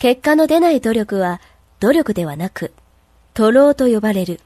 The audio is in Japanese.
結果の出ない努力は努力ではなく、徒労と呼ばれる。